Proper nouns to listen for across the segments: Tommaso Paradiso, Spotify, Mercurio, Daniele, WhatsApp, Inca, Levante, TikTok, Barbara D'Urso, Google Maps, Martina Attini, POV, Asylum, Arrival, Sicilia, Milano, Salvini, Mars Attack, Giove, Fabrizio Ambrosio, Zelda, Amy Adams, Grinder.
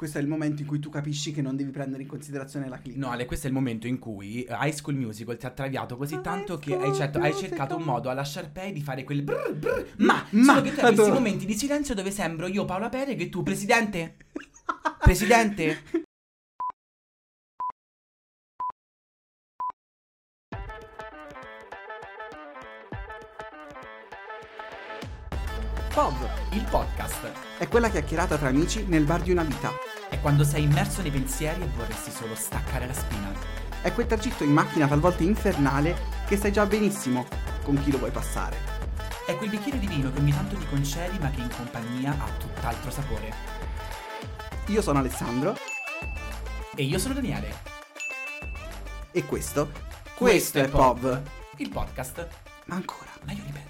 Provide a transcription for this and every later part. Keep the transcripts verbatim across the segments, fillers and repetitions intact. questo è il momento in cui tu capisci che non devi prendere in considerazione la clip. No Ale, questo è il momento in cui High School Musical ti ha traviato così oh, tanto che hai, certo, hai cercato un modo alla Sharpay di fare quel brr brr ma, ma solo che tu hai questi momenti di silenzio dove sembro io Paola Perego e tu presidente presidente P O V, il podcast. È quella chiacchierata tra amici nel bar di una vita. È quando sei immerso nei pensieri e vorresti solo staccare la spina. È quel tragitto in macchina talvolta infernale che sai già benissimo con chi lo vuoi passare. È quel bicchiere di vino che ogni tanto ti concedi ma che in compagnia ha tutt'altro sapore. Io sono Alessandro. E io sono Daniele. E questo, questo, questo è P O V, il podcast. Ma ancora, ma io ripeto.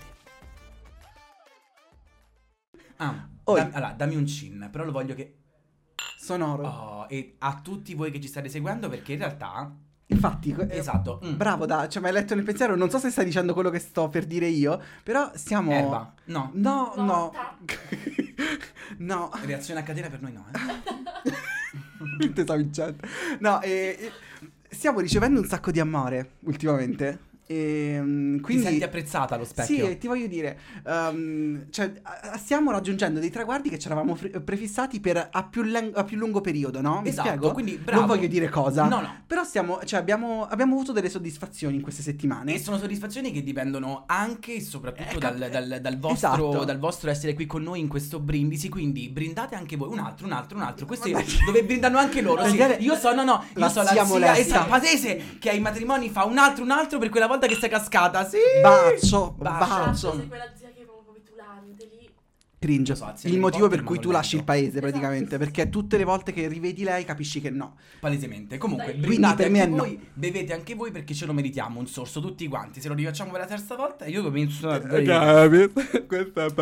Ah, oh, dam- allora, dammi un cin, però lo voglio che... Sonoro. Oh, e a tutti voi che ci state seguendo, perché in realtà... Infatti... Eh, esatto. Mm. Bravo, da, cioè mi hai letto nel pensiero, non so se stai dicendo quello che sto per dire io, però siamo... Erba. No. No, Volta. no. No. Reazione a catena per noi no, eh. Te sto vincendo. No, eh, stiamo ricevendo un sacco di amore ultimamente. E, quindi, ti senti apprezzata allo specchio? Sì, ti voglio dire, um, cioè, stiamo raggiungendo dei traguardi che ci eravamo fre- prefissati per a più, len- a più lungo periodo, no? Mi esatto, spiego? Quindi bravo. Non voglio dire cosa, no, no. Però stiamo, cioè, abbiamo, abbiamo avuto delle soddisfazioni in queste settimane. E sono soddisfazioni che dipendono anche e soprattutto eh, dal, dal, dal, vostro, esatto. dal vostro essere qui con noi in questo brindisi. Quindi brindate anche voi, un altro, un altro, un altro. Questi dove brindano anche loro. Sì. Io so, no, no, io sono la zia esapatese che ai matrimoni fa un altro, un altro per quella volta. Che sei cascata, sì. Bacio, bacio. Bacio. Quella zia che titulante lì. Cringe. So, il motivo per cui tu lasci il paese, esatto, praticamente, perché tutte le volte che rivedi lei capisci che no. Palesemente. Comunque, brindate per me anche voi, no. Bevete anche voi perché ce lo meritiamo un sorso tutti quanti. Se lo rifacciamo per la terza volta, io comincio a questa è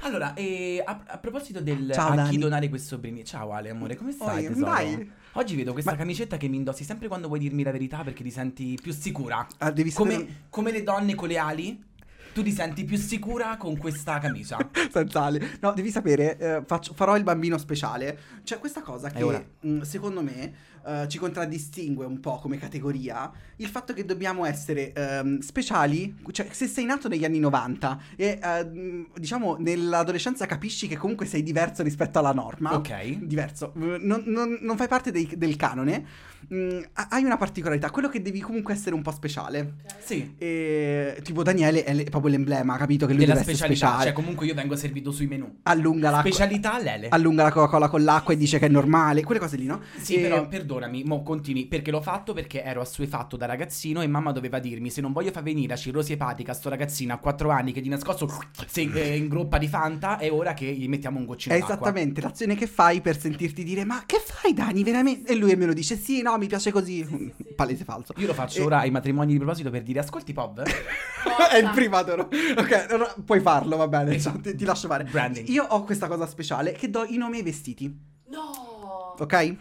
allora, e a, a proposito del ciao, a Dani. Chi donare questo brindisi. Ciao Ale, amore, come stai? Oh, vai. Oggi vedo questa ma... camicetta che mi indossi sempre quando vuoi dirmi la verità perché ti senti più sicura. Ah, devi come, sapere... come le donne con le ali, tu ti senti più sicura con questa camicia. Senza ali. No, devi sapere, eh, faccio, farò il bambino speciale. Cioè questa cosa che mh, secondo me uh, ci contraddistingue un po' come categoria. Il fatto che dobbiamo essere um, speciali. Cioè se sei nato negli anni novanta e uh, diciamo nell'adolescenza capisci che comunque sei diverso rispetto alla norma. Ok. Diverso. Non, non, non fai parte dei, del canone. Mm, hai una particolarità, quello che devi comunque essere un po' speciale. Okay. Sì. E, tipo Daniele è le, proprio l'emblema, capito? Che lui deve essere speciale. Cioè comunque io vengo servito sui menù. Allunga la specialità Lele. Allunga la Coca-Cola con l'acqua e dice che è normale, quelle cose lì, no? Sì, e... però perdonami, mo continui, perché l'ho fatto perché ero assuefatto da ragazzino e mamma doveva dirmi se non voglio far venire a cirrosi epatica a sto ragazzino a quattro anni che di nascosto si ingroppa di Fanta è ora che gli mettiamo un goccino d'acqua. Esattamente, l'azione che fai per sentirti dire "Ma che fai Dani, veramente?" E lui me lo dice "Sì, no, mi piace così." Sì, sì, sì. Palese falso. Io lo faccio e... ora ai matrimoni di proposito per dire "Ascolti P O V?" È il privato, no? Ok, no, no, puoi farlo, va bene, cioè, ti, ti lascio fare. Branding. Io ho questa cosa speciale che do i nomi ai vestiti. No! Ok?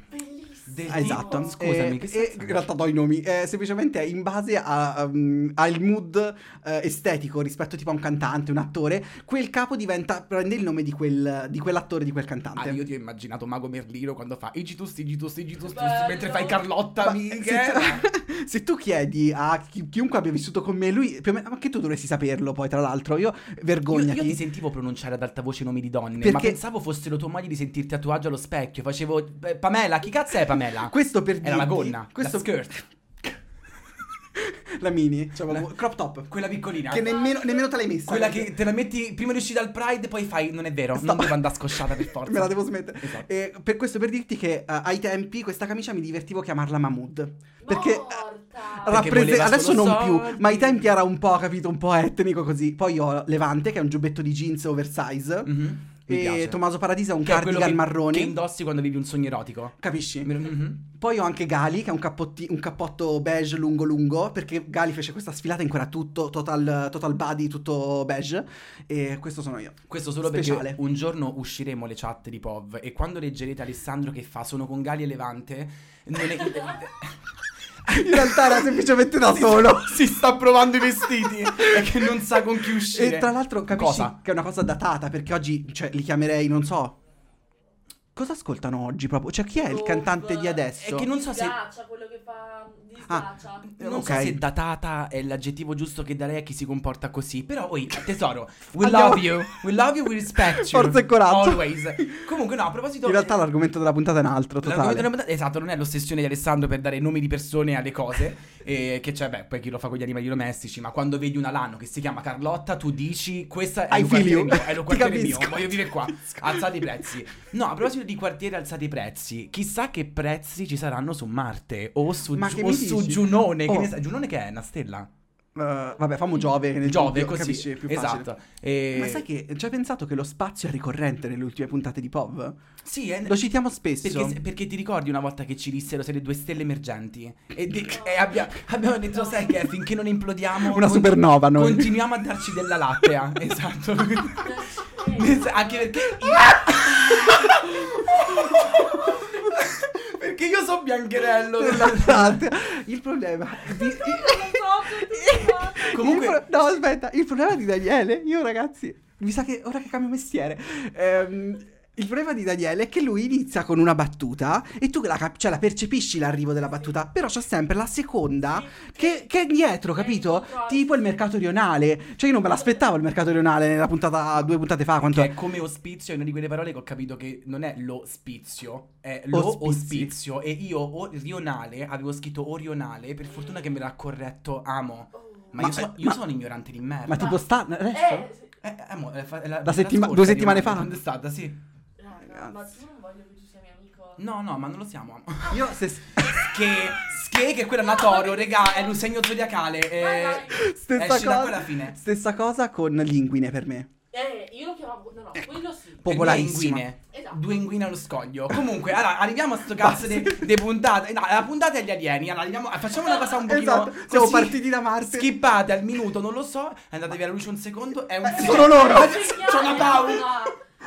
Ah, esatto. Scusami, eh, che eh, in realtà do i nomi, eh, semplicemente è in base a, um, al mood eh, estetico rispetto tipo a un cantante, un attore, quel capo diventa prende il nome di quel di quell'attore, di quel cantante. Ah, io ti ho immaginato Mago Merlino quando fa Igitus, Igitus, Igitus, mentre fai Carlotta. Ma, se, se tu chiedi a chi, chiunque abbia vissuto con me, lui più o meno, ma che tu dovresti saperlo poi tra l'altro, io vergognati. Io, io ti sentivo pronunciare ad alta voce nomi di donne, perché... ma pensavo fossero tua moglie di sentirti tatuaggio allo specchio, facevo eh, Pamela, chi cazzo è Pamela? Questo per dire la gonna, questo la skirt, la mini, cioè la... crop top, quella piccolina che nemmeno, nemmeno te l'hai messa, quella che te la metti prima di uscire dal Pride e poi fai non è vero. Stop. Non devo andare scosciata per forza. Me la devo smettere, esatto. eh, per questo per dirti che uh, ai tempi questa camicia mi divertivo a chiamarla Mahmood perché, uh, perché rapprese... adesso non soldi. Più ma ai tempi era un po', capito, un po' etnico così. Poi ho Levante che è un giubbetto di jeans oversize, mm-hmm. E Tommaso Paradiso è un che cardigan che, marrone che indossi quando vivi un sogno erotico, capisci? Mm-hmm. Poi ho anche Gali che è un, cappotti, un cappotto beige lungo lungo, perché Gali fece questa sfilata in cui era tutto total, total body, tutto beige. E questo sono io. Questo solo speciale. Perché un giorno usciremo le chat di P O V e quando leggerete Alessandro che fa sono con Gali e Levante non è... In realtà era semplicemente da solo. Si sta provando i vestiti e che non sa con chi uscire. E tra l'altro capisci cosa? Che è una cosa datata, perché oggi, cioè, li chiamerei, non so, Cosa ascoltano oggi proprio? Cioè, chi è il cantante di adesso? È che non so se... quello che fa... Disgaccia. Ah, non okay. so se datata è l'aggettivo giusto che darei a chi si comporta così. Però, oi, tesoro, we Andiamo. love you, we love you, we respect you. Forza e coraggio. Always. Comunque, no, a proposito... In realtà l'argomento della puntata è un altro, totale. Della puntata... Esatto, non è l'ossessione di Alessandro per dare nomi di persone alle cose. eh, che c'è, cioè, beh, poi chi lo fa con gli animali domestici. Ma quando vedi una Lano che si chiama Carlotta, tu dici, questa è il quartiere mio, è lo quartiere mio, voglio vivere qua. Alzate i prezzi. No, a proposito di quartiere alzati i prezzi, chissà che prezzi ci saranno su Marte o su, Gi- o su Giunone. Oh. Che ne sa- Giunone che è una stella? Uh, vabbè, famo Giove nel Giove, dubbio, così capisci, è più esatto. facile. E... Ma sai che ci hai pensato che lo spazio è ricorrente nelle ultime puntate di P O V? Sì, è... lo citiamo spesso. Perché, perché ti ricordi una volta che ci dissero se le due stelle emergenti? E, di... no. e abbia... abbiamo detto, no. sai che finché non implodiamo una supernova, noi continuiamo a darci della lattea. Esatto. Anche perché io... perché io sono biancherello della... il problema di... comunque il pro... no aspetta il problema di Daniele, io ragazzi mi sa che ora che cambio mestiere ehm, il problema di Daniele è che lui inizia con una battuta e tu la, cap- cioè, la percepisci l'arrivo della battuta, però c'è sempre la seconda che, che è dietro, capito? Tipo il mercato rionale. Cioè io non me l'aspettavo il mercato rionale nella puntata due puntate fa. Quanto che è come ospizio, è una di quelle parole che ho capito che non è lo spizio, è lo ospizi. ospizio. E io o rionale avevo scritto orionale, per fortuna che me l'ha corretto Amo. Ma, ma io, so, ma, io sono ignorante di merda. Ma tipo sta... Eh, eh, amo, è fa- è la, da settima- due settimane fa. Quando è stata, sì. Ma tu non voglio che tu sia mio amico. No, no, ma non lo siamo. Ah, io se... Che, che, che quella natorio, regà, è un segno zodiacale. Eh, vai, vai. Esce cosa, da quella fine. Stessa cosa con l'inguine per me. Eh, io lo chiamavo... No, no, quello sì. Popolarissimo. Esatto. Due inguine allo scoglio. Comunque, allora, arriviamo a sto cazzo dei de puntate. No, la puntata agli alieni. Allora, arriviamo, facciamo una cosa un pochino. Esatto. Siamo partiti da Marte. Skippate al minuto, non lo so. Andatevi alla luce un secondo. È un eh, sono loro. C'è una pausa.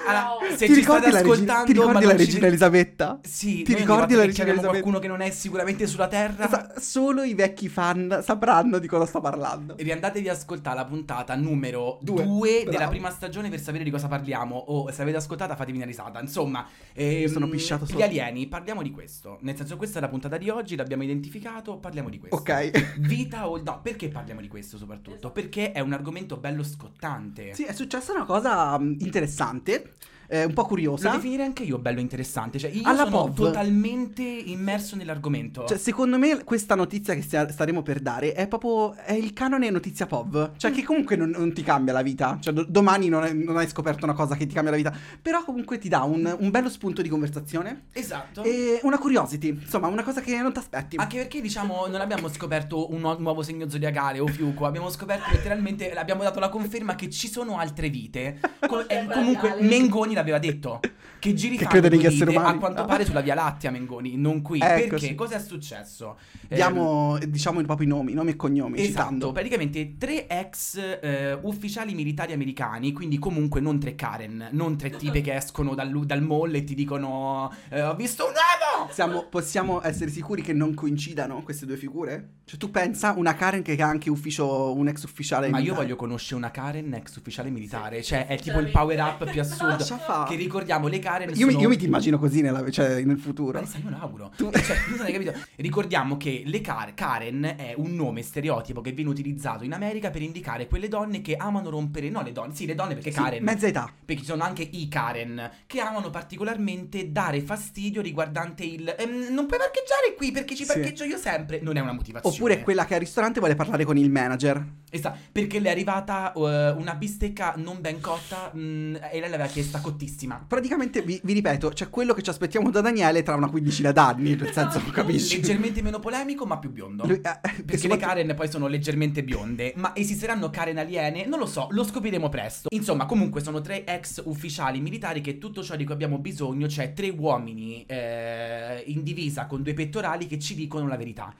Allora, no. se ti ci state ascoltando regina, ti ricordi la regina ci... Elisabetta? Sì, ti ricordi la regina Elisabetta? Qualcuno che non è sicuramente sulla terra. Sa- solo i vecchi fan sapranno di cosa sto parlando. E riandatevi ad ascoltare la puntata numero due della prima stagione per sapere di cosa parliamo. O se avete ascoltata fatevi una risata. Insomma, ehm, sono pisciato solo. Gli alieni, parliamo di questo. Nel senso, questa è la puntata di oggi, l'abbiamo identificato, parliamo di questo. Ok. Vita o no, perché parliamo di questo soprattutto? Perché è un argomento bello scottante. Sì, è successa una cosa um, interessante. Eh, un po' curiosa. Lo definire anche io bello interessante. Cioè io Alla sono P O V. totalmente immerso nell'argomento. Cioè secondo me questa notizia che stia- staremo per dare è proprio è il canone notizia P O V. Cioè mm. che comunque non, non ti cambia la vita. Cioè do- domani non, è, non hai scoperto una cosa che ti cambia la vita, però comunque ti dà un, un bello spunto di conversazione. Esatto. E una curiosity, insomma una cosa che non ti aspetti. Anche perché diciamo non abbiamo scoperto un nuovo segno zodiacale o fiuco. Abbiamo scoperto letteralmente, abbiamo dato la conferma che ci sono altre vite. Com- eh, comunque Mengoni l'aveva detto, che giri che fanno vite, a quanto pare sulla Via Lattea. Mengoni non qui, ecco, perché sì. Cosa è successo? Diamo, eh, diciamo proprio i nomi nomi e cognomi, esatto, citando praticamente tre ex eh, ufficiali militari americani, quindi comunque non tre Karen, non tre tipe che escono dal, dal mall e ti dicono eh, ho visto un uomo. Siamo, possiamo essere sicuri che non coincidano queste due figure? Cioè tu pensa una Karen che ha anche ufficio, un ex ufficiale ma militare. Io voglio conoscere una Karen ex ufficiale militare, sì, cioè è tipo il power up più assurdo. Fa. Che ricordiamo le Karen io, sono... mi, io mi ti immagino così nella, cioè, nel futuro. Adesso io l'auguro tu... cioè, tu non hai capito. Ricordiamo che le car- Karen è un nome stereotipo che viene utilizzato in America per indicare quelle donne che amano rompere no le donne sì le donne perché sì, Karen mezza età, perché ci sono anche i Karen che amano particolarmente dare fastidio riguardante il ehm, non puoi parcheggiare qui perché ci parcheggio sì. io sempre. Non è una motivazione. Oppure quella che al ristorante vuole parlare con il manager, esatto, perché le è arrivata uh, una bistecca non ben cotta mh, e lei l'aveva chiesto sta cottissima. Praticamente vi, vi ripeto, c'è cioè quello che ci aspettiamo da Daniele tra una quindicina d'anni, nel senso capisci? Leggermente meno polemico ma più biondo. Lui, eh, perché le Karen poi sono leggermente bionde, ma esisteranno Karen aliene? Non lo so, lo scopriremo presto. Insomma, comunque sono tre ex ufficiali militari che tutto ciò di cui abbiamo bisogno, cioè tre uomini eh, in divisa con due pettorali che ci dicono la verità.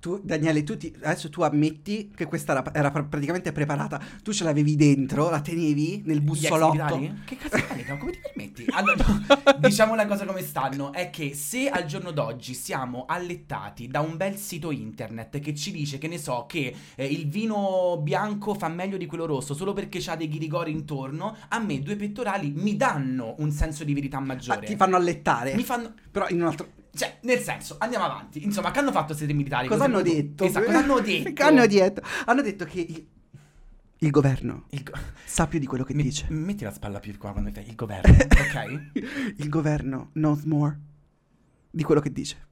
Tu, Daniele, tu ti, adesso tu ammetti che questa era, era praticamente preparata. Tu ce l'avevi dentro, la tenevi nel bussolotto. Che cazzo carica? Come ti permetti? Allora, no, diciamo una cosa come stanno. È che se al giorno d'oggi siamo allettati da un bel sito internet che ci dice, che ne so, che eh, il vino bianco fa meglio di quello rosso solo perché c'ha dei ghirigori intorno, a me due pettorali mi danno un senso di verità maggiore. Ah, ti fanno allettare. Mi fanno... Però in un altro... Cioè, nel senso, andiamo avanti. Insomma, che hanno fatto questi militari? Cosa, cosa hanno detto? Esatto, cosa hanno detto? Che hanno detto? Hanno detto che il, il governo il go- sa più di quello che M- dice. Metti la spalla più qua quando fai il governo, ok? Il governo knows more di quello che dice.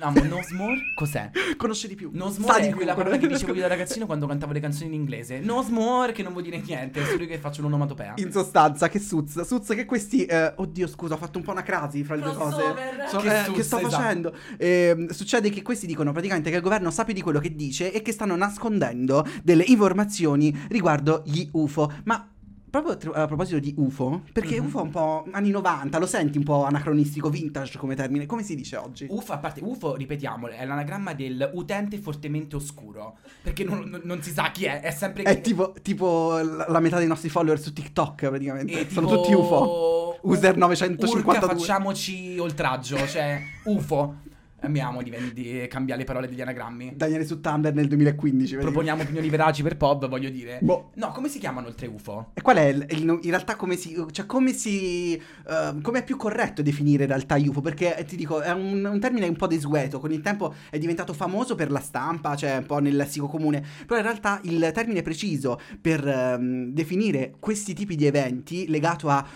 No, ma knows more? Cos'è? Conosce di più. Knows more è quella parola che dicevo io da ragazzino quando cantavo le canzoni in inglese. Knows more, che non vuol dire niente, è solo che faccio l'onomatopea. In sostanza, che suzza, suzza che questi... Eh, oddio, scusa, ho fatto un po' una crasi fra le due cose. So, che, eh, suzza, che sto esatto. facendo? Eh, succede che questi dicono praticamente che il governo sa più di quello che dice e che stanno nascondendo delle informazioni riguardo gli U F O. Ma... proprio a proposito di U F O, perché mm-hmm. U F O è un po' anni novanta, lo senti un po' anacronistico, vintage come termine, come si dice oggi? U F O, a parte, U F O, ripetiamolo, è l'anagramma del utente fortemente oscuro, perché non, non, non si sa chi è, è sempre... È tipo, tipo la metà dei nostri follower su TikTok praticamente, e sono tipo... tutti U F O, user novecentocinquantadue. Urca, facciamoci oltraggio, cioè U F O. Amiamo di, di cambiare le parole degli anagrammi. Daniele su Tumblr nel duemilaquindici. Proponiamo opinioni veraci per P O V, voglio dire. Boh. No, come si chiamano oltre U F O? E qual è il, il, in realtà come si, cioè come si, uh, come è più corretto definire in realtà U F O? Perché eh, ti dico, è un, un termine un po' desueto. Con il tempo è diventato famoso per la stampa, cioè un po' nel lessico comune. Però in realtà il termine preciso per um, definire questi tipi di eventi legato a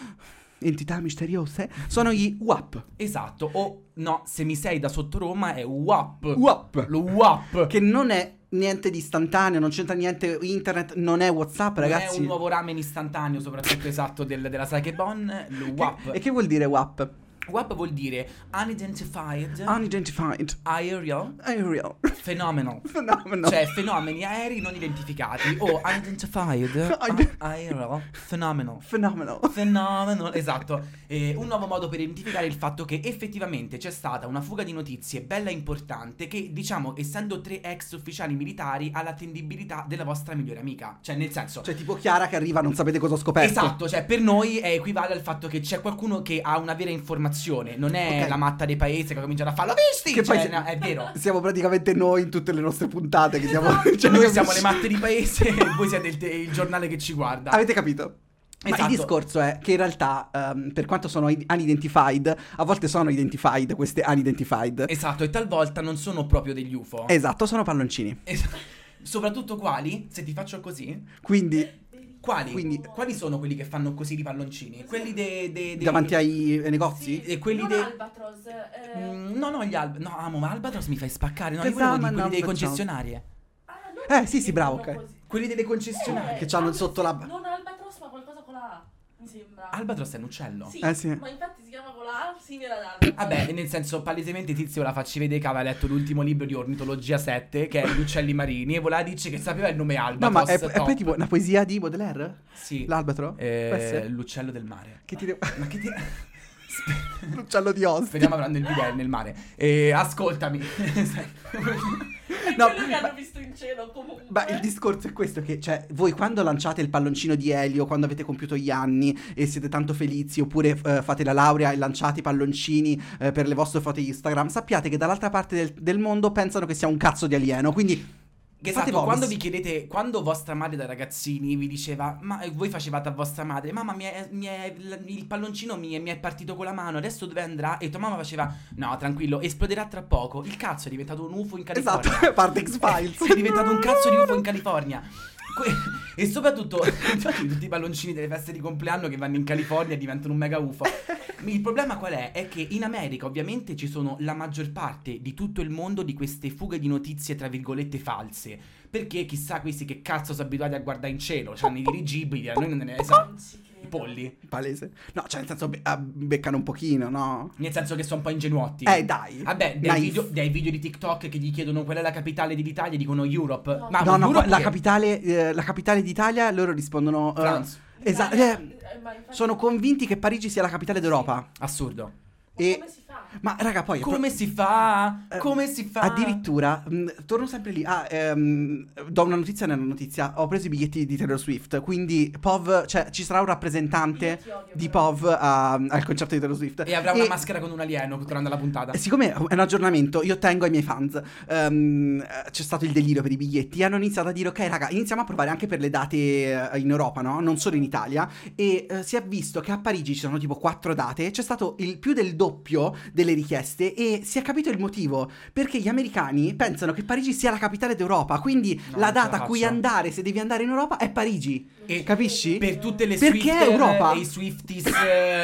entità misteriose sono gli U A P. Esatto, o no, se mi sei da sotto Roma è U A P. U A P. Lo U A P. Che non è niente di istantaneo, non c'entra niente internet, non è WhatsApp, ragazzi. Non è un nuovo ramen istantaneo, soprattutto esatto, del, della Sakebon, lo U A P. Che, e che vuol dire U A P? U A P vuol dire Unidentified Unidentified Aerial Aerial Phenomenal Phenomenal Cioè fenomeni aerei non identificati. O Unidentified I- Aerial Phenomenal Phenomenal Phenomenal Esatto, eh, un nuovo modo per identificare il fatto che effettivamente c'è stata una fuga di notizie bella importante, che diciamo, essendo tre ex ufficiali militari, ha l'attendibilità della vostra migliore amica. Cioè nel senso, cioè tipo Chiara che arriva, non sapete cosa ho scoperto. Esatto, cioè per noi è equivale al fatto che c'è qualcuno che ha una vera informazione. Non è okay. La matta dei paesi che cominciano a farlo. Visti? Che cioè, paese... no, è vero. Siamo praticamente noi in tutte le nostre puntate che siamo... cioè, noi siamo le matte di paese e voi siete il, te- il giornale che ci guarda. Avete capito? Esatto. Ma il discorso è che in realtà um, per quanto sono unidentified, a volte sono identified queste unidentified. Esatto, e talvolta non sono proprio degli U F O. Esatto, sono palloncini. Esatto. Soprattutto quali? Se ti faccio così. Quindi... Quali? Quindi, quali sono quelli che fanno così di palloncini? Quelli dei... De, de, davanti de... ai negozi? Sì, e quelli dei... Albatros. Eh... No, no, gli Albatros. No, amo, ma Albatros mi fai spaccare. No, io volevo di quelli dei concessionari. Ah, eh, sì, sì, bravo, ok. Così. Quelli delle concessionarie. Eh, che c'hanno sotto la... Non Albatros, ma qualcosa con la A, mi sembra. Albatros è un uccello. Sì, eh, sì. Ma infatti si chiama con la A, simile ad Albatros. Vabbè, nel senso, palesemente tizio la facci vedere che aveva letto l'ultimo libro di Ornitologia sette, che è Gli uccelli marini, e voleva dice che sapeva il nome Albatros. No, ma è, è poi tipo una poesia di Baudelaire? Sì. L'albatro? Eh, l'uccello del mare. Che ti devo... Ma che ti... L'uccello di Oz. Speriamo avranno il bidet nel mare. Eh, ascoltami. No, quello che hanno visto in cielo comunque. Ma il discorso è questo, che cioè voi quando lanciate il palloncino di elio, quando avete compiuto gli anni e siete tanto felici, oppure eh, fate la laurea e lanciate i palloncini eh, per le vostre foto Instagram, sappiate che dall'altra parte del, del mondo pensano che sia un cazzo di alieno, quindi... Esatto, quando vi chiedete, quando vostra madre da ragazzini vi diceva, ma voi facevate a vostra madre, mamma mi è, mi è, il palloncino mi è, mi è partito con la mano, adesso dove andrà? E tua mamma faceva, no tranquillo, esploderà tra poco. Il cazzo è diventato un U F O in California. Esatto, parte X-Files. È diventato un cazzo di U F O in California. E soprattutto tutti i palloncini delle feste di compleanno che vanno in California diventano un mega U F O. Il problema qual è? È che in America ovviamente ci sono la maggior parte di tutto il mondo di queste fughe di notizie tra virgolette false, perché chissà questi che cazzo sono abituati a guardare in cielo, c'hanno i dirigibili, a noi non ne siamo polli. Palese. No, cioè nel senso be- beccano un pochino, no? Nel senso che sono un po' ingenuotti. Eh dai. Vabbè, dai, nice. video, dai video di TikTok che gli chiedono qual è la capitale d'Italia e dicono Europe. No, ma no, no Europe la, capitale, eh, la capitale d'Italia loro rispondono... France. Uh, esatto. Eh, sono convinti che Parigi sia la capitale d'Europa. Assurdo. E come si fa? Ma raga, poi come pro... si fa? Come si fa? Addirittura mh, torno sempre lì. Ah, ehm, do una notizia nella notizia. Ho preso i biglietti di Taylor Swift, quindi P O V, cioè ci sarà un rappresentante odio, di P O V a, al concerto di Taylor Swift e avrà e... una maschera con un alieno durante la puntata. Siccome è un aggiornamento, io tengo ai miei fans. Um, c'è stato il delirio per i biglietti. Hanno iniziato a dire: ok, raga, iniziamo a provare anche per le date in Europa, no? Non solo in Italia. E uh, si è visto che a Parigi ci sono tipo quattro date. C'è stato il più del doppio delle richieste e si è capito il motivo, perché gli americani pensano che Parigi sia la capitale d'Europa, quindi no, la data a cui andare se devi andare in Europa è Parigi, e capisci? Per tutte le Swifter e i Swifties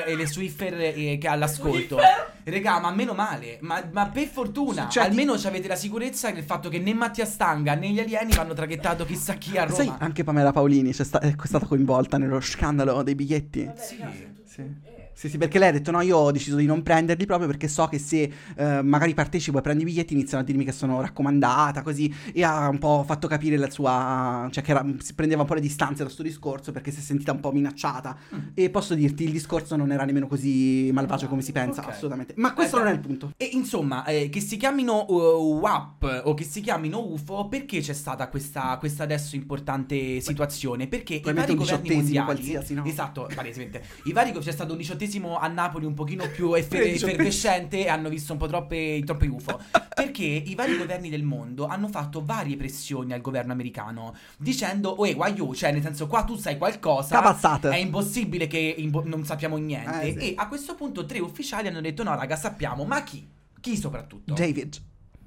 e le Swiffer eh, che all'ascolto, regà, ma meno male, ma, ma per fortuna, cioè, almeno ti... avete la sicurezza del fatto che né Mattia Stanga né gli alieni vanno traghettato chissà chi a Roma. Sai, anche Pamela Paolini c'è sta- è stata coinvolta nello scandalo dei biglietti. Vabbè, sì, sì. Sì, sì, perché lei ha detto: no, io ho deciso di non prenderli proprio perché so che se eh, magari partecipo e prendo i biglietti iniziano a dirmi che sono raccomandata, così. E ha un po' fatto capire la sua... cioè che era, si prendeva un po' le distanze da sto discorso perché si è sentita un po' minacciata. Mm. E posso dirti, il discorso non era nemmeno così malvagio come si pensa, okay. Assolutamente. Ma questo eh, non è il punto. E insomma, eh, che si chiamino uh, U A P o che si chiamino U F O, perché c'è stata questa, questa adesso importante situazione? Perché i vari governi mondiali... No? Esatto, palesemente. I vari... c'è stato un diciottesimo a Napoli un pochino più effervescente e hanno visto un po' troppe troppe U F O, perché i vari governi del mondo hanno fatto varie pressioni al governo americano dicendo: oh, guaio, cioè nel senso, qua tu sai qualcosa, Capazzate. È impossibile che imbo- non sappiamo niente, eh, sì. E a questo punto tre ufficiali hanno detto: no raga, sappiamo, ma chi? Chi soprattutto? David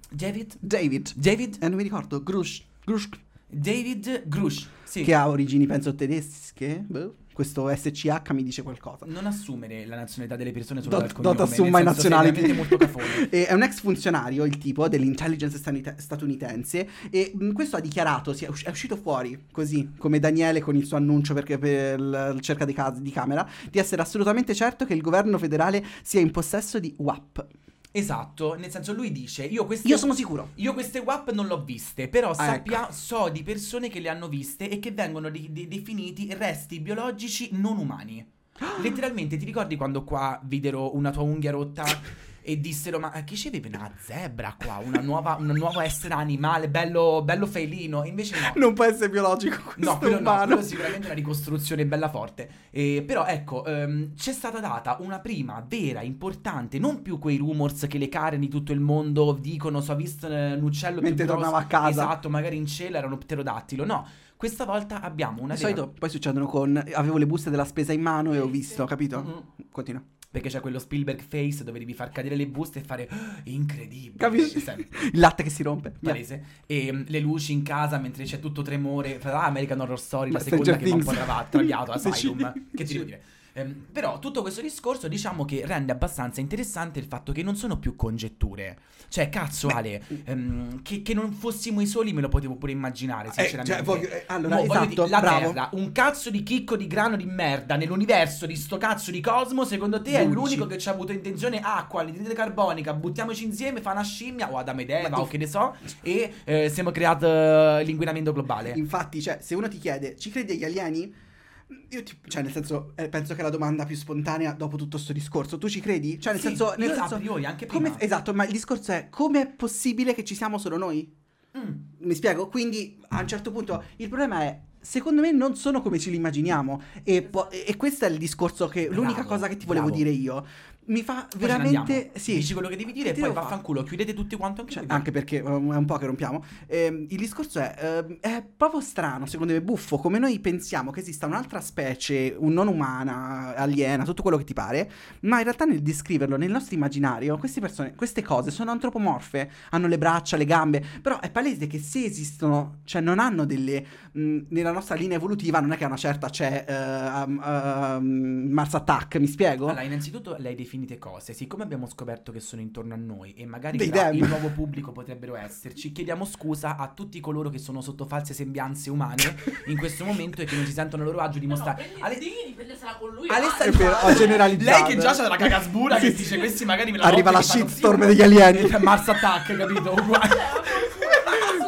David? David David? Eh, non mi ricordo, Grusch Grusch David Grusch, sì. Che ha origini, penso, tedesche. Beh, questo S C H mi dice qualcosa. Non assumere la nazionalità delle persone solo dal cognome. Non assuma i nazionali. È un ex funzionario, il tipo, dell'intelligence sanita- statunitense. E mh, questo ha dichiarato, si è, usci- è uscito fuori, così, come Daniele con il suo annuncio perché per la ricerca di, ca- di camera, di essere assolutamente certo che il governo federale sia in possesso di U A P. Esatto, nel senso, lui dice: io queste io sono sicuro io queste U A P non le ho viste, però ah, sappia ecco. so di persone che le hanno viste e che vengono di- di- definiti resti biologici non umani. Letteralmente, ti ricordi quando qua videro una tua unghia rotta e dissero: ma che c'è, una zebra qua, una nuova, un nuovo essere animale, bello, bello felino? E invece no, non può essere biologico questo, no, quello umano. No, quello sicuramente è una ricostruzione bella forte, eh, però ecco, ehm, c'è stata data una prima vera importante, non più quei rumors che le Karen di tutto il mondo dicono: so, ho visto un uccello mentre tornava a casa, esatto, magari in cielo era uno pterodattilo. No, questa volta abbiamo una di vera... solito poi succedono con avevo le buste della spesa in mano e ho visto, capito? Mm-hmm. Continua. Perché c'è quello Spielberg face dove devi far cadere le buste e fare oh, incredibile, capisci? Il latte che si rompe, palese, yeah. E um, le luci in casa mentre c'è tutto tremore fra American Horror Story, ma la seconda che va un po' travato, tagliato, Asylum, che ti devo dire. Um, però tutto questo discorso, diciamo che rende abbastanza interessante il fatto che non sono più congetture. Cioè, cazzo, beh, Ale, um, che, che non fossimo i soli me lo potevo pure immaginare, sinceramente. Eh, cioè, voglio, eh, allora, no, esatto, voglio dire, la bravo. Terra, un cazzo di chicco di grano di merda nell'universo di sto cazzo di cosmo, secondo te Luci. È l'unico che ci ha avuto intenzione acqua, anidride carbonica, buttiamoci insieme, fa una scimmia o Adam ed Eva, o che ne so, e eh, siamo creati uh, l'inquinamento globale. Infatti, cioè, se uno ti chiede: ci credi agli alieni? Io ti, cioè nel senso, eh, penso che è la domanda più spontanea dopo tutto sto discorso. Tu ci credi? Cioè nel sì, senso, nel senso a priori, anche prima. Come, esatto, ma il discorso è: come è possibile che ci siamo solo noi? Mm. Mi spiego? Quindi a un certo punto il problema è: secondo me non sono come ce li immaginiamo. E, po- e questo è il discorso che bravo, l'unica cosa che ti volevo bravo. dire io mi fa poi veramente sì. Dici quello che devi dire e poi vaffanculo, chiudete tutti quanto anche, cioè, anche perché um, è un po' che rompiamo. ehm, Il discorso è uh, è proprio strano, secondo me buffo, come noi pensiamo che esista un'altra specie, un non umana, aliena, tutto quello che ti pare, ma in realtà nel descriverlo nel nostro immaginario queste persone, queste cose sono antropomorfe, hanno le braccia, le gambe, però è palese che se esistono, cioè non hanno delle mh, nella nostra linea evolutiva non è che a una certa c'è uh, uh, Mars Attack, mi spiego? Allora, innanzitutto lei definisce cose, siccome abbiamo scoperto che sono intorno a noi e magari tra il nuovo pubblico potrebbero esserci, chiediamo scusa a tutti coloro che sono sotto false sembianze umane in questo momento e che non si sentono a loro agio di mostrare. No, no, Ale... con lui, Alessandro, lei che già c'è la cagasbura sì, che dice sì. Questi magari me la arriva la shitstorm degli alieni, Mars Attack, capito?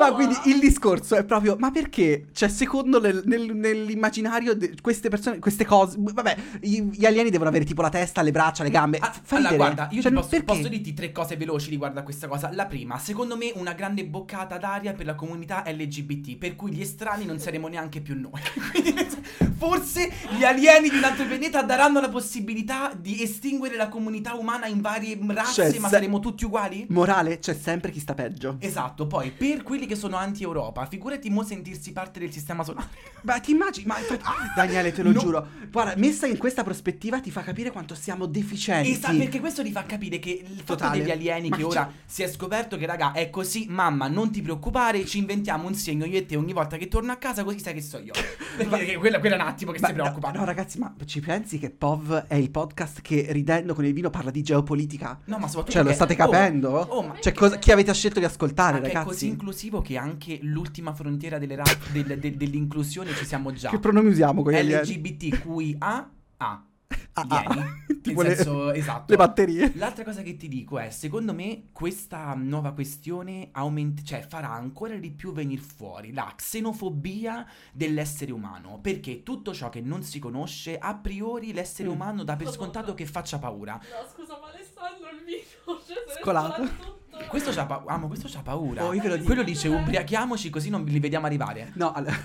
Ma quindi il discorso è proprio, ma perché? Cioè, secondo le, nel, nell'immaginario de- queste persone, queste cose, vabbè, gli, gli alieni devono avere tipo la testa, le braccia, le gambe. Ah, fa allora, ridere. Guarda, io cioè, ti posso, posso dirti tre cose veloci riguardo a questa cosa. La prima, secondo me, una grande boccata d'aria per la comunità L G B T, per cui gli estranei non saremo neanche più noi. Quindi forse gli alieni di un altro pianeta daranno la possibilità di estinguere la comunità umana in varie razze, cioè, ma se... saremo tutti uguali? Morale, c'è sempre chi sta peggio. Esatto, poi per quelli che sono anti-Europa, figurati mo sentirsi parte del sistema solare. Ma ti immagini? Ma ah, Daniele, te lo no. giuro, guarda, messa in questa prospettiva ti fa capire quanto siamo deficienti. Esatto, perché questo ti fa capire che il fatto Totale. degli alieni ma che ora c'è... si è scoperto che raga è così, mamma non ti preoccupare, ci inventiamo un segno io e te ogni volta che torno a casa così sai che so io. Perché quella, quella è un attimo che ma si preoccupa. No, no ragazzi, ma ci pensi che P O V è il podcast che ridendo con il vino parla di geopolitica? No, ma soprattutto cioè lo state capendo? Oh, oh, ma cioè cosa, chi avete scelto di ascoltare, ma ragazzi? È così inclusivo che anche l'ultima frontiera delle ra- del, del, dell'inclusione ci siamo già. Che pronomi usiamo con gli L G B T Q I A A. Ah, ah, tipo senso, le, esatto. le batterie. L'altra cosa che ti dico è, secondo me questa nuova questione aumenta, cioè farà ancora di più venir fuori la xenofobia dell'essere umano, perché tutto ciò che non si conosce a priori l'essere mm. umano dà per oh, scontato no. che faccia paura. No scusa, ma Alessandro il video cioè, scolato. Questo c'ha, pa- amo, questo c'ha paura. Oh, io ve lo dico. Quello dice ubriachiamoci così non li vediamo arrivare. No, allora,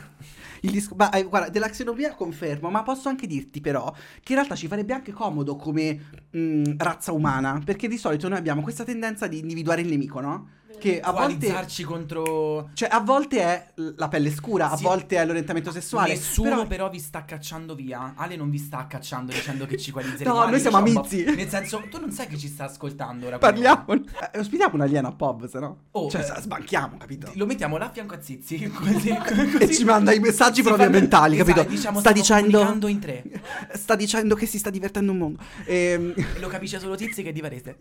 il disco, ma eh, guarda, della xenofobia confermo, ma posso anche dirti però che in realtà ci farebbe anche comodo come mh, razza umana, perché di solito noi abbiamo questa tendenza di individuare il nemico, no? Che a volte contro... cioè a volte è la pelle scura, sì. a volte è l'orientamento sessuale. Nessuno però... però vi sta cacciando via. Ale non vi sta cacciando dicendo che ci equalizzeremo. No, Ale, noi siamo diciamo, amici. Nel senso, tu non sai che ci sta ascoltando ora. Parliamo eh, ospitiamo un alieno a P O V, se no oh, cioè eh, sbanchiamo, capito? Lo mettiamo là a fianco a Zizi così, così. E ci manda i messaggi proprio mentali, esatto, capito? Diciamo, sta dicendo in tre. Sta dicendo che si sta divertendo un mondo e... lo capisce solo Tizi che è di Varese.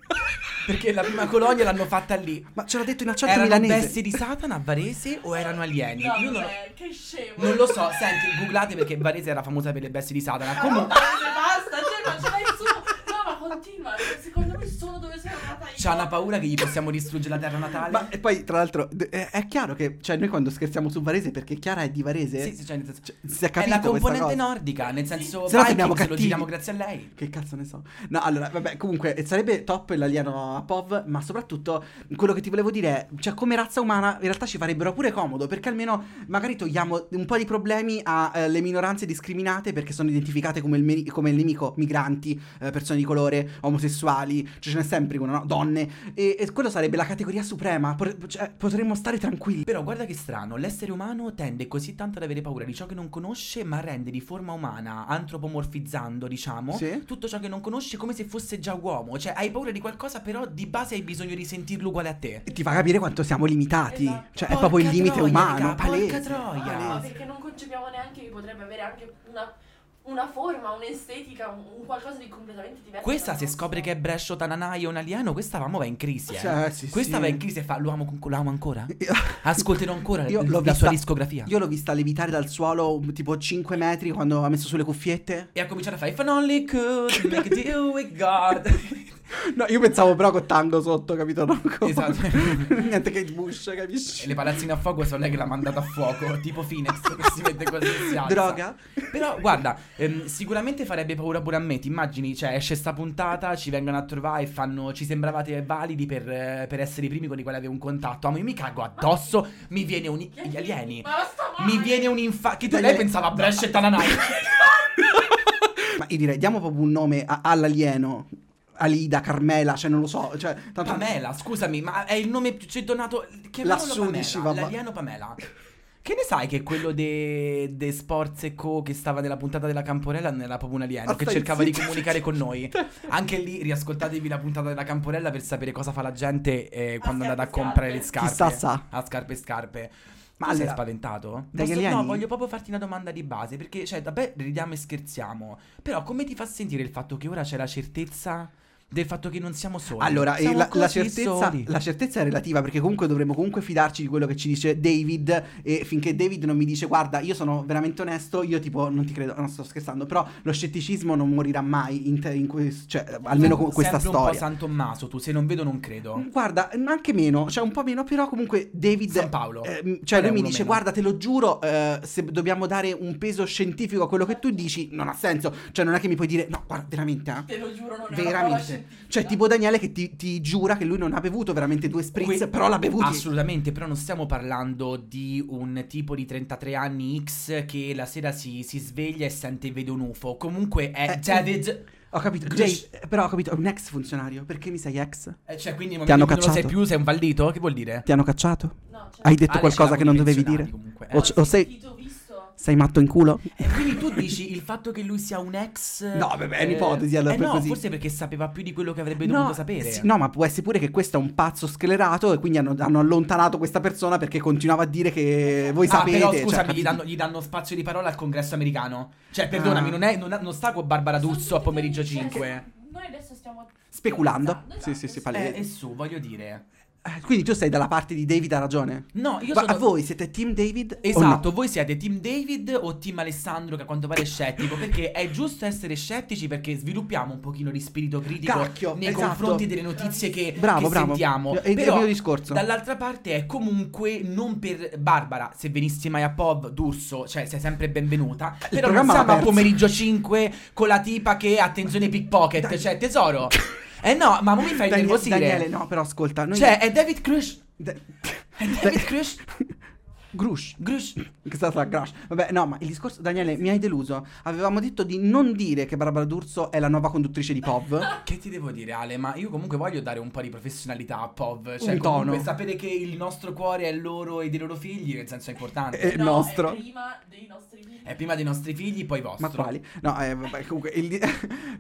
Perché la prima colonia l'hanno fatta lì. Ma ce l'ha detto in accento erano milanese. Erano bestie di Satana a Varese o erano alieni? No, io non lo... che scemo. Non lo so, senti, googlate perché Varese era famosa per le bestie di Satana. Comunque basta, cioè non ce l'hai su. No, ma continua, secondo me solo dove sono nata io. C'ha la paura che gli possiamo distruggere la terra natale. Ma e poi tra l'altro è chiaro che cioè noi quando scherziamo su Varese perché Chiara è di Varese? Sì, sì, cioè, nel senso, cioè si è capito. È la componente nordica, nel senso sì. Vikings, se no se lo giriamo grazie a lei. Che cazzo ne so. No, allora, vabbè, comunque sarebbe top l'alieno a P O V, ma soprattutto quello che ti volevo dire è, cioè come razza umana in realtà ci farebbero pure comodo, perché almeno magari togliamo un po' di problemi alle eh, minoranze discriminate perché sono identificate come il, me- come il nemico migranti, eh, persone di colore, omosessuali, cioè ce n'è sempre una, no? Donne, e, e quello sarebbe la categoria suprema, por- cioè, potremmo stare tranquilli. Però guarda che strano, l'essere umano tende così tanto ad avere paura di ciò che non conosce, ma rende di forma umana, antropomorfizzando diciamo, sì? tutto ciò che non conosce come se fosse già uomo, cioè hai paura di qualcosa però di base hai bisogno di sentirlo uguale a te. Ti fa capire quanto siamo limitati, esatto. Cioè porca è proprio il limite troia, umano, raga, palese. Porca troia. Ah, no, perché non concepiamo neanche che potrebbe avere anche una... una forma, un'estetica, un qualcosa di completamente diverso. Questa se nostra. Scopre che è Brescio Tananai o un alieno, questa mamma va in crisi eh. cioè, sì, Questa sì. va in crisi e fa lo amo, lo amo ancora? Ascolterò ancora io l- l'ho la vista, sua discografia. Io l'ho vista levitare dal suolo tipo cinque metri quando ha messo sulle cuffiette e ha cominciato a fare If I only could make a deal with God. No, io pensavo però con tango sotto, capito? No, con... Esatto. Niente che il Bush, capisci? E le palazzine a fuoco sono lei che l'ha mandata a fuoco, tipo Phoenix che si mette così si alza. Droga? Però guarda, ehm, sicuramente farebbe paura pure a me, ti immagini? Cioè esce sta puntata, ci vengono a trovare e fanno, ci sembravate validi per, eh, per essere i primi con i quali avevo un contatto. Ma io mi cago addosso, mi viene un... gli alieni. Mi viene un infa... Che lei pensava a Brescia e Tananai. Ma io direi, diamo proprio un nome a- all'alieno. Alida, Carmela, cioè non lo so, cioè tanto... Pamela, scusami, ma è il nome più c'è donato che Lassù dici vabbè. L'alieno Pamela. Che ne sai che quello de, de Sports e Co che stava nella puntata della Camporella non era proprio un alieno Aspetta, che cercava sì. di comunicare con noi. Anche lì riascoltatevi la puntata della Camporella per sapere cosa fa la gente eh, quando andate a comprare le scarpe. Chissà, sa. A scarpe e scarpe. Ma allora, sei spaventato? Posso, no, voglio proprio farti una domanda di base, perché cioè vabbè ridiamo e scherziamo, però come ti fa sentire il fatto che ora c'è la certezza del fatto che non siamo soli. Allora siamo la, la, certezza, la certezza è relativa, perché comunque dovremmo comunque fidarci di quello che ci dice David, e finché David non mi dice guarda io sono veramente onesto, io tipo non ti credo, non sto scherzando, però lo scetticismo non morirà mai in te, in que- cioè almeno con questa storia. Un po' San Tommaso, tu se non vedo non credo. Guarda, anche meno, cioè un po' meno, però comunque David San Paolo eh, cioè lui mi dice meno. Guarda te lo giuro eh, se dobbiamo dare un peso scientifico a quello che tu dici non ha senso, cioè non è che mi puoi dire no guarda veramente eh? Te lo giuro non veramente. Cioè tipo Daniele che ti, ti giura che lui non ha bevuto veramente due spritz que- però l'ha bevuto. Assolutamente, però non stiamo parlando di un tipo di trentatré anni X che la sera si, si sveglia e sente e vede un U F O. Comunque è eh, David eh, ho capito Jay, però ho capito è un ex funzionario. Perché mi sei ex? Eh, cioè quindi ti hanno cacciato? Non lo sei più, sei un valdito? Che vuol dire? Ti hanno cacciato? No, cioè... hai detto ah, qualcosa che non dovevi dire comunque, eh. o, o sei... sei matto in culo? E quindi tu dici il fatto che lui sia un ex... No, vabbè, è un'ipotesi, allora eh per no, così. Forse perché sapeva più di quello che avrebbe dovuto no, sapere. Sì, no, ma può essere pure che questo è un pazzo sclerato e quindi hanno, hanno allontanato questa persona perché continuava a dire che voi ah, sapete... Ah, però scusami, cioè, gli, danno, gli danno spazio di parola al congresso americano. Cioè, perdonami, ah. non, è, non, non sta con Barbara D'Urso a pomeriggio cinque. Noi adesso stiamo... speculando. Sì, sì, sì, palese. Eh, e su, voglio dire... Quindi tu sei dalla parte di David, ha ragione? No, io Ma sono... voi siete team David? Esatto, no? Voi siete team David o team Alessandro, che a quanto pare è scettico? Perché è giusto essere scettici, perché sviluppiamo un pochino di spirito critico. Cacchio, nei esatto. confronti delle notizie che, bravo, che bravo. sentiamo. È il mio discorso. Dall'altra parte è comunque non per Barbara, se venissi mai a P O V, D'Urso, cioè sei sempre benvenuta. Il però non siamo a pomeriggio cinque con la tipa che, attenzione, pickpocket, Dai. cioè tesoro... Eh no, ma mi fai nervosire. Daniele, no, però ascolta. Noi... Cioè, è David Grusch. Da... È David Grusch. Grusch. Grusch. Che sta tra Grusch. Vabbè, no, ma il discorso, Daniele, mi hai deluso. Avevamo detto di non dire che Barbara D'Urso è la nuova conduttrice di P O V. Che ti devo dire, Ale? Ma io comunque voglio dare un po' di professionalità a P O V. Cioè, un comunque tono. Sapere che il nostro cuore è loro e dei loro figli, nel senso è importante. È il no, nostro. È prima dei nostri figli. È prima dei nostri figli, poi vostro. Ma quali? No, eh, vabbè, comunque, il,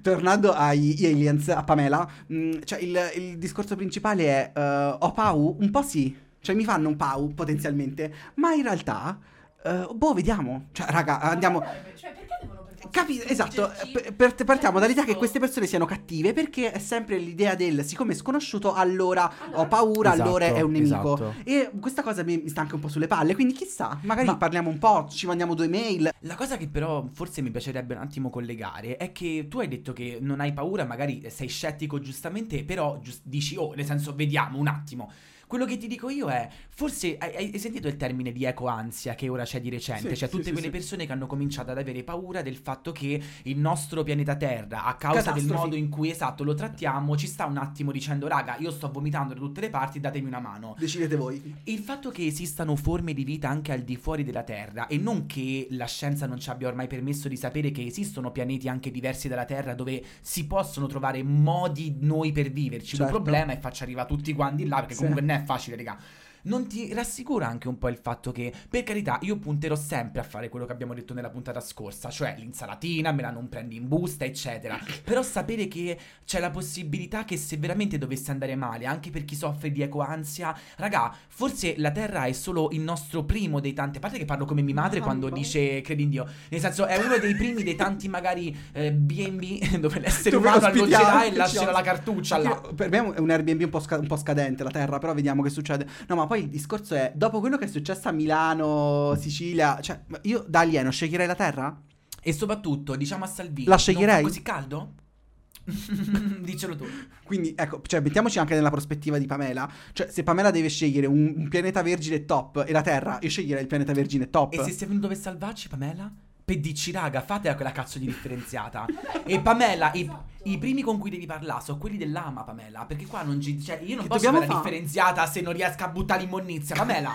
tornando agli aliens, a Pamela, mh, cioè il, il discorso principale è, uh, ho paura, un po' sì, cioè mi fanno un pau potenzialmente, ma in realtà, uh, boh, vediamo, cioè raga, andiamo... Cioè perché devono... Capito, esatto, per, per, partiamo dall'idea che queste persone siano cattive, perché è sempre l'idea del siccome è sconosciuto allora, allora ho paura, esatto, allora è un nemico, esatto. E questa cosa mi, mi sta anche un po' sulle palle, quindi chissà, magari Ma... parliamo un po', ci mandiamo due mail. La cosa che però forse mi piacerebbe un attimo collegare è che tu hai detto che non hai paura, magari sei scettico giustamente, però giust- dici oh, nel senso vediamo un attimo. Quello che ti dico io è, forse hai, hai sentito il termine di ecoansia che ora c'è di recente, sì, cioè tutte sì, quelle sì, persone sì. che hanno cominciato ad avere paura del fatto che il nostro pianeta Terra, a causa Catastrofi. del modo in cui esatto lo trattiamo, ci sta un attimo dicendo raga io sto vomitando da tutte le parti, datemi una mano. Decidete voi. Il fatto che esistano forme di vita anche al di fuori della Terra, e non che la scienza non ci abbia ormai permesso di sapere che esistono pianeti anche diversi dalla Terra dove si possono trovare modi noi per viverci, certo. Il problema è faccia arrivare tutti quanti là, perché comunque sì. è facile, raga. Non ti rassicura anche un po' il fatto che, per carità, io punterò sempre a fare quello che abbiamo detto nella puntata scorsa, cioè l'insalatina, me la non prendi in busta, eccetera. Però sapere che c'è la possibilità che se veramente dovesse andare male, anche per chi soffre di ecoansia, raga, forse la Terra è solo il nostro primo dei tanti, a parte che parlo come mia madre quando dice credi in Dio, nel senso è uno dei primi dei tanti magari eh, B and B dove l'essere umano alloggerà e lascerà la cartuccia là. Per me è un Airbnb un po', sc- un po' scadente la Terra, però vediamo che succede. No, ma poi il discorso è, dopo quello che è successo a Milano, Sicilia, cioè io da alieno sceglierei la Terra? E soprattutto, diciamo a Salvini, la sceglierei? Non fa così caldo? Dicelo tu. Quindi ecco, cioè mettiamoci anche nella prospettiva di Pamela, cioè se Pamela deve scegliere un, un pianeta vergine top e la Terra, io sceglierei il pianeta vergine top. E se sei venuto per salvarci, Pamela? Pedici raga, fatela quella cazzo di differenziata. E Pamela, esatto. i, i primi con cui devi parlare sono quelli dell'ama, Pamela, perché qua non ci, cioè io non che posso fare la differenziata se non riesco a buttare immondizia, Pamela.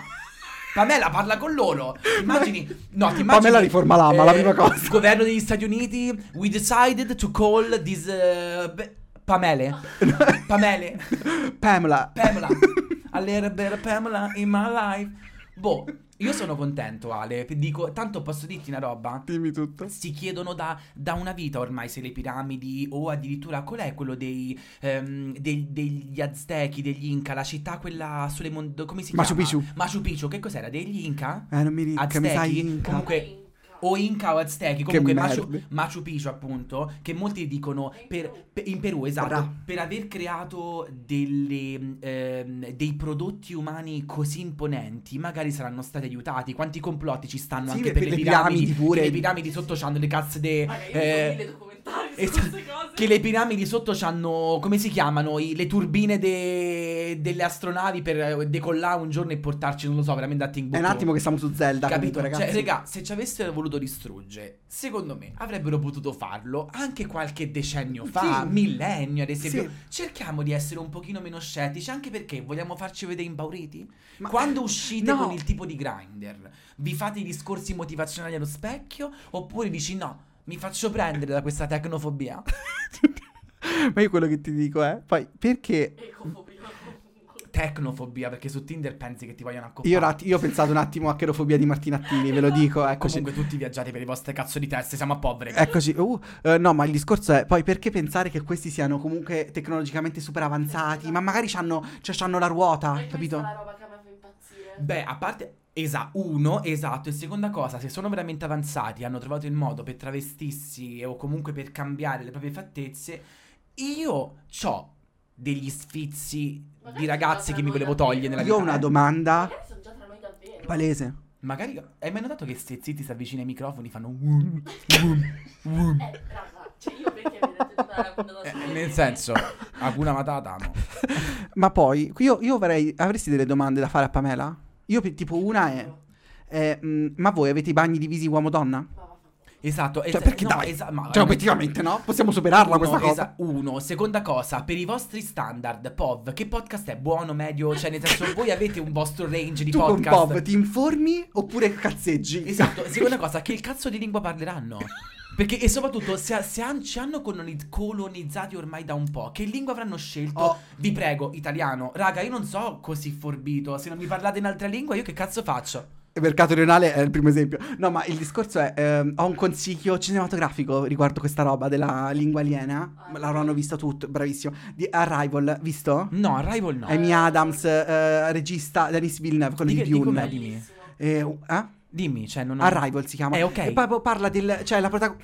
Pamela parla con loro. Immagini, no, ti immagini Pamela riforma l'ama, eh, la prima cosa. Governo degli Stati Uniti, we decided to call this uh, be- Pamele. Pamele. Pamela. Pamela. A little bit of Pamela in my life. Boh. Io sono contento, Ale, dico, tanto posso dirti una roba? Dimmi tutto. Si chiedono da, da una vita ormai se le piramidi, o addirittura qual è quello dei, um, dei degli Aztechi, degli Inca, la città quella sulle mon- come si chiama? Machu Picchu. Machu Picchu, che cos'era? Degli Inca? Eh, non mi ricordo. Aztechi, mi sai Inca. Comunque o Inca o Aztechi, comunque Machu, Machu Picchu appunto, che molti dicono per, per, in Perù, esatto, Bra. per aver creato delle, eh, dei prodotti umani così imponenti magari saranno stati aiutati. Quanti complotti ci stanno, sì, anche per, per le, le piramidi, piramidi pure, le piramidi sotto c'hanno le cazze de, eh, esatto, cose. Che le piramidi sotto c'hanno, come si chiamano, i, le turbine de, delle astronavi per decollare un giorno e portarci, non lo so, veramente a Timbuktu. È un attimo che siamo su Zelda, capito? Capito, cioè, regà, se ci avessero voluto distruggere, secondo me avrebbero potuto farlo anche qualche decennio fa, sì. millennio ad esempio, sì. Cerchiamo di essere un pochino meno scettici, anche perché vogliamo farci vedere impauriti. Ma quando uscite, no, con il tipo di grinder, vi fate i discorsi motivazionali allo specchio, oppure dici no, mi faccio prendere da questa tecnofobia? Ma io quello che ti dico è, poi, perché... Ecofobia. Tecnofobia, perché su Tinder pensi che ti vogliono accoppare. Io, rat- io ho pensato un attimo a cherofobia di Martina Attini, ve lo dico, eccoci. Comunque tutti viaggiate per i vostri cazzo di teste, siamo a poveri. Eccoci, uh, uh, no, ma il discorso è, poi, perché pensare che questi siano comunque tecnologicamente super avanzati, ma magari c'hanno, cioè, c'hanno la ruota, e capito? Questa è la roba che mi ha fatto impazzire. Beh, a parte... Esatto, uno, esatto, e seconda cosa, se sono veramente avanzati, hanno trovato il modo per travestirsi o comunque per cambiare le proprie fattezze, io c'ho degli sfizi magari di ragazzi che mi volevo togliere nella vita. Io ho una domanda, magari sono già tra noi davvero, palese. Magari, hai mai notato che se zitti si avvicina ai microfoni fanno wum, wum, wum. Eh, raga, cioè io perché mi detto tutta la puntata eh, nel che... senso, Hakuna Matata, no. Ma poi, io, io avrei, avresti delle domande da fare a Pamela? Io tipo una è, è mh, ma voi avete i bagni divisi uomo-donna? Esatto, es- cioè perché no, dai, esa- ma, cioè obiettivamente no, possiamo superarla uno, questa cosa. Esa- uno, seconda cosa, per i vostri standard P O V, che podcast è buono, medio, cioè nel senso voi avete un vostro range di tu podcast. Tu con P O V ti informi oppure cazzeggi? Esatto, seconda cosa, che il cazzo di lingua parleranno? Perché e soprattutto se, se han, ci hanno colonizzati ormai da un po', che lingua avranno scelto? Oh. Vi prego, italiano. Raga, io non so così forbito, se non mi parlate in altra lingua io che cazzo faccio? Il mercato rionale è il primo esempio. No, ma il discorso è, ehm, ho un consiglio cinematografico riguardo questa roba della lingua aliena. Ah, l'avranno visto tutto, bravissimo. Di Arrival, visto? No, Arrival no. Amy Adams, eh, regista Denis Villeneuve, quello di Dune. Dimmi, eh, eh? Dimmi, cioè non ho... Arrival si chiama. Eh, ok. E poi parla del, cioè la protagonista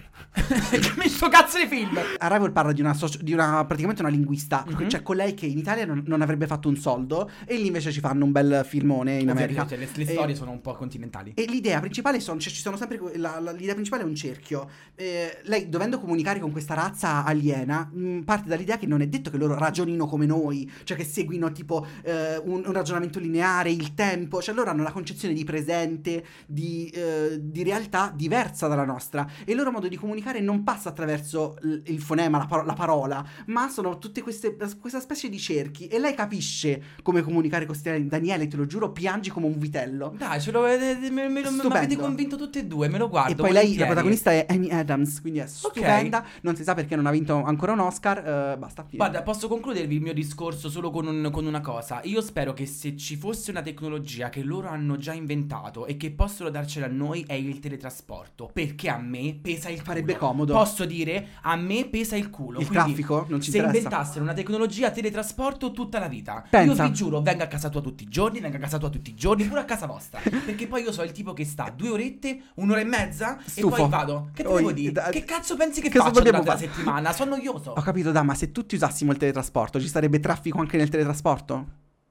sto cazzo di film. Arrival parla di una soci... di una praticamente una linguista, mm-hmm. cioè con lei che in Italia non, non avrebbe fatto un soldo e lì invece ci fanno un bel filmone in America. Cioè, le, le storie e... sono un po' continentali. E l'idea principale sono, cioè, ci sono sempre la, la, l'idea principale è un cerchio. Eh, lei dovendo comunicare con questa razza aliena, mh, parte dall'idea che non è detto che loro ragionino come noi, cioè che seguino tipo eh, un, un ragionamento lineare, il tempo, cioè loro hanno la concezione di presente Di, eh, di realtà diversa dalla nostra e il loro modo di comunicare non passa attraverso l- il fonema, la, paro- la parola, ma sono tutte queste questa specie di cerchi e lei capisce come comunicare con questi. Daniele, te lo giuro, piangi come un vitello. Dai, ce lo eh, me, me, me avete convinto tutte e due, me lo guardo. E poi volentieri. Lei, la protagonista è Amy Adams, quindi è stupenda, okay. Non si sa perché non ha vinto ancora un Oscar, eh, basta. Fine. Guarda, posso concludervi il mio discorso solo con, un, con una cosa. Io spero che se ci fosse una tecnologia che loro hanno già inventato e che possono darcela a noi è il teletrasporto, perché a me pesa il farebbe culo. Comodo, posso dire, a me pesa il culo il quindi, traffico non ci se interessa. Inventassero una tecnologia teletrasporto tutta la vita, pensa. Io vi giuro, vengo a casa tua tutti i giorni vengo a casa tua tutti i giorni pure a casa vostra perché poi io so il tipo che sta due orette, un'ora e mezza stufo. E poi vado, che ti devo dire, da... che cazzo pensi che, che faccio durante fare? La settimana sono noioso, ho capito. Da ma se tutti usassimo il teletrasporto ci sarebbe traffico anche nel teletrasporto?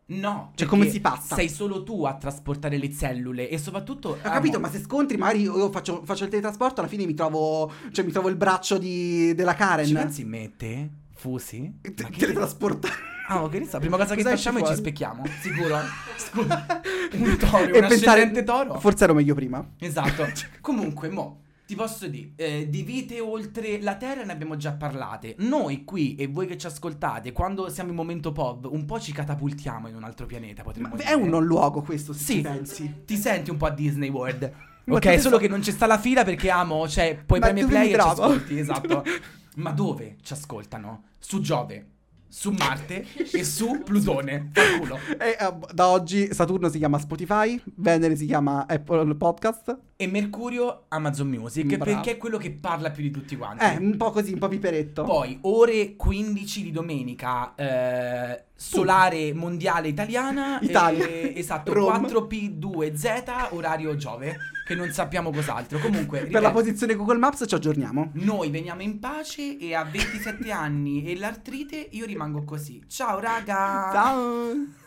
No, cioè come si passa? Sei solo tu a trasportare le cellule e soprattutto ho capito, ma se scontri magari io faccio, faccio il teletrasporto, alla fine mi trovo, cioè mi trovo il braccio di, della Karen. Ci pensi mette? Fusi? T- teletrasportare. Ah, ok, la prima cosa che facciamo è ci specchiamo, sicuro. Scusa. Un toro, e un ascendente toro. Forse ero meglio prima. Esatto. Comunque, mo ti posso dire, eh, di vite oltre la terra ne abbiamo già parlate. Noi qui e voi che ci ascoltate, quando siamo in momento P O V, un po' ci catapultiamo in un altro pianeta, potremmo ma dire. È un non luogo questo, se sì, ci pensi. Ti senti un po' a Disney World. Ok, solo so... che non c'è sta la fila perché amo, cioè puoi premere play e ci ascolti, esatto. Ma dove ci ascoltano? Su Giove, su Marte e su Plutone. Culo. E, uh, da oggi Saturno si chiama Spotify, Venere si chiama Apple Podcast e Mercurio Amazon Music. Bravo. Perché è quello che parla più di tutti quanti. Eh, un po' così, un po' piperetto. Poi ore quindici di domenica, eh, solare uh. mondiale italiana Italia. eh, Esatto, Rome. quattro P due Z, orario Giove. che non sappiamo cos'altro. Comunque ripeto, per la posizione Google Maps ci aggiorniamo. Noi veniamo in pace e a ventisette anni e l'artrite io rimango così. Ciao raga. Ciao.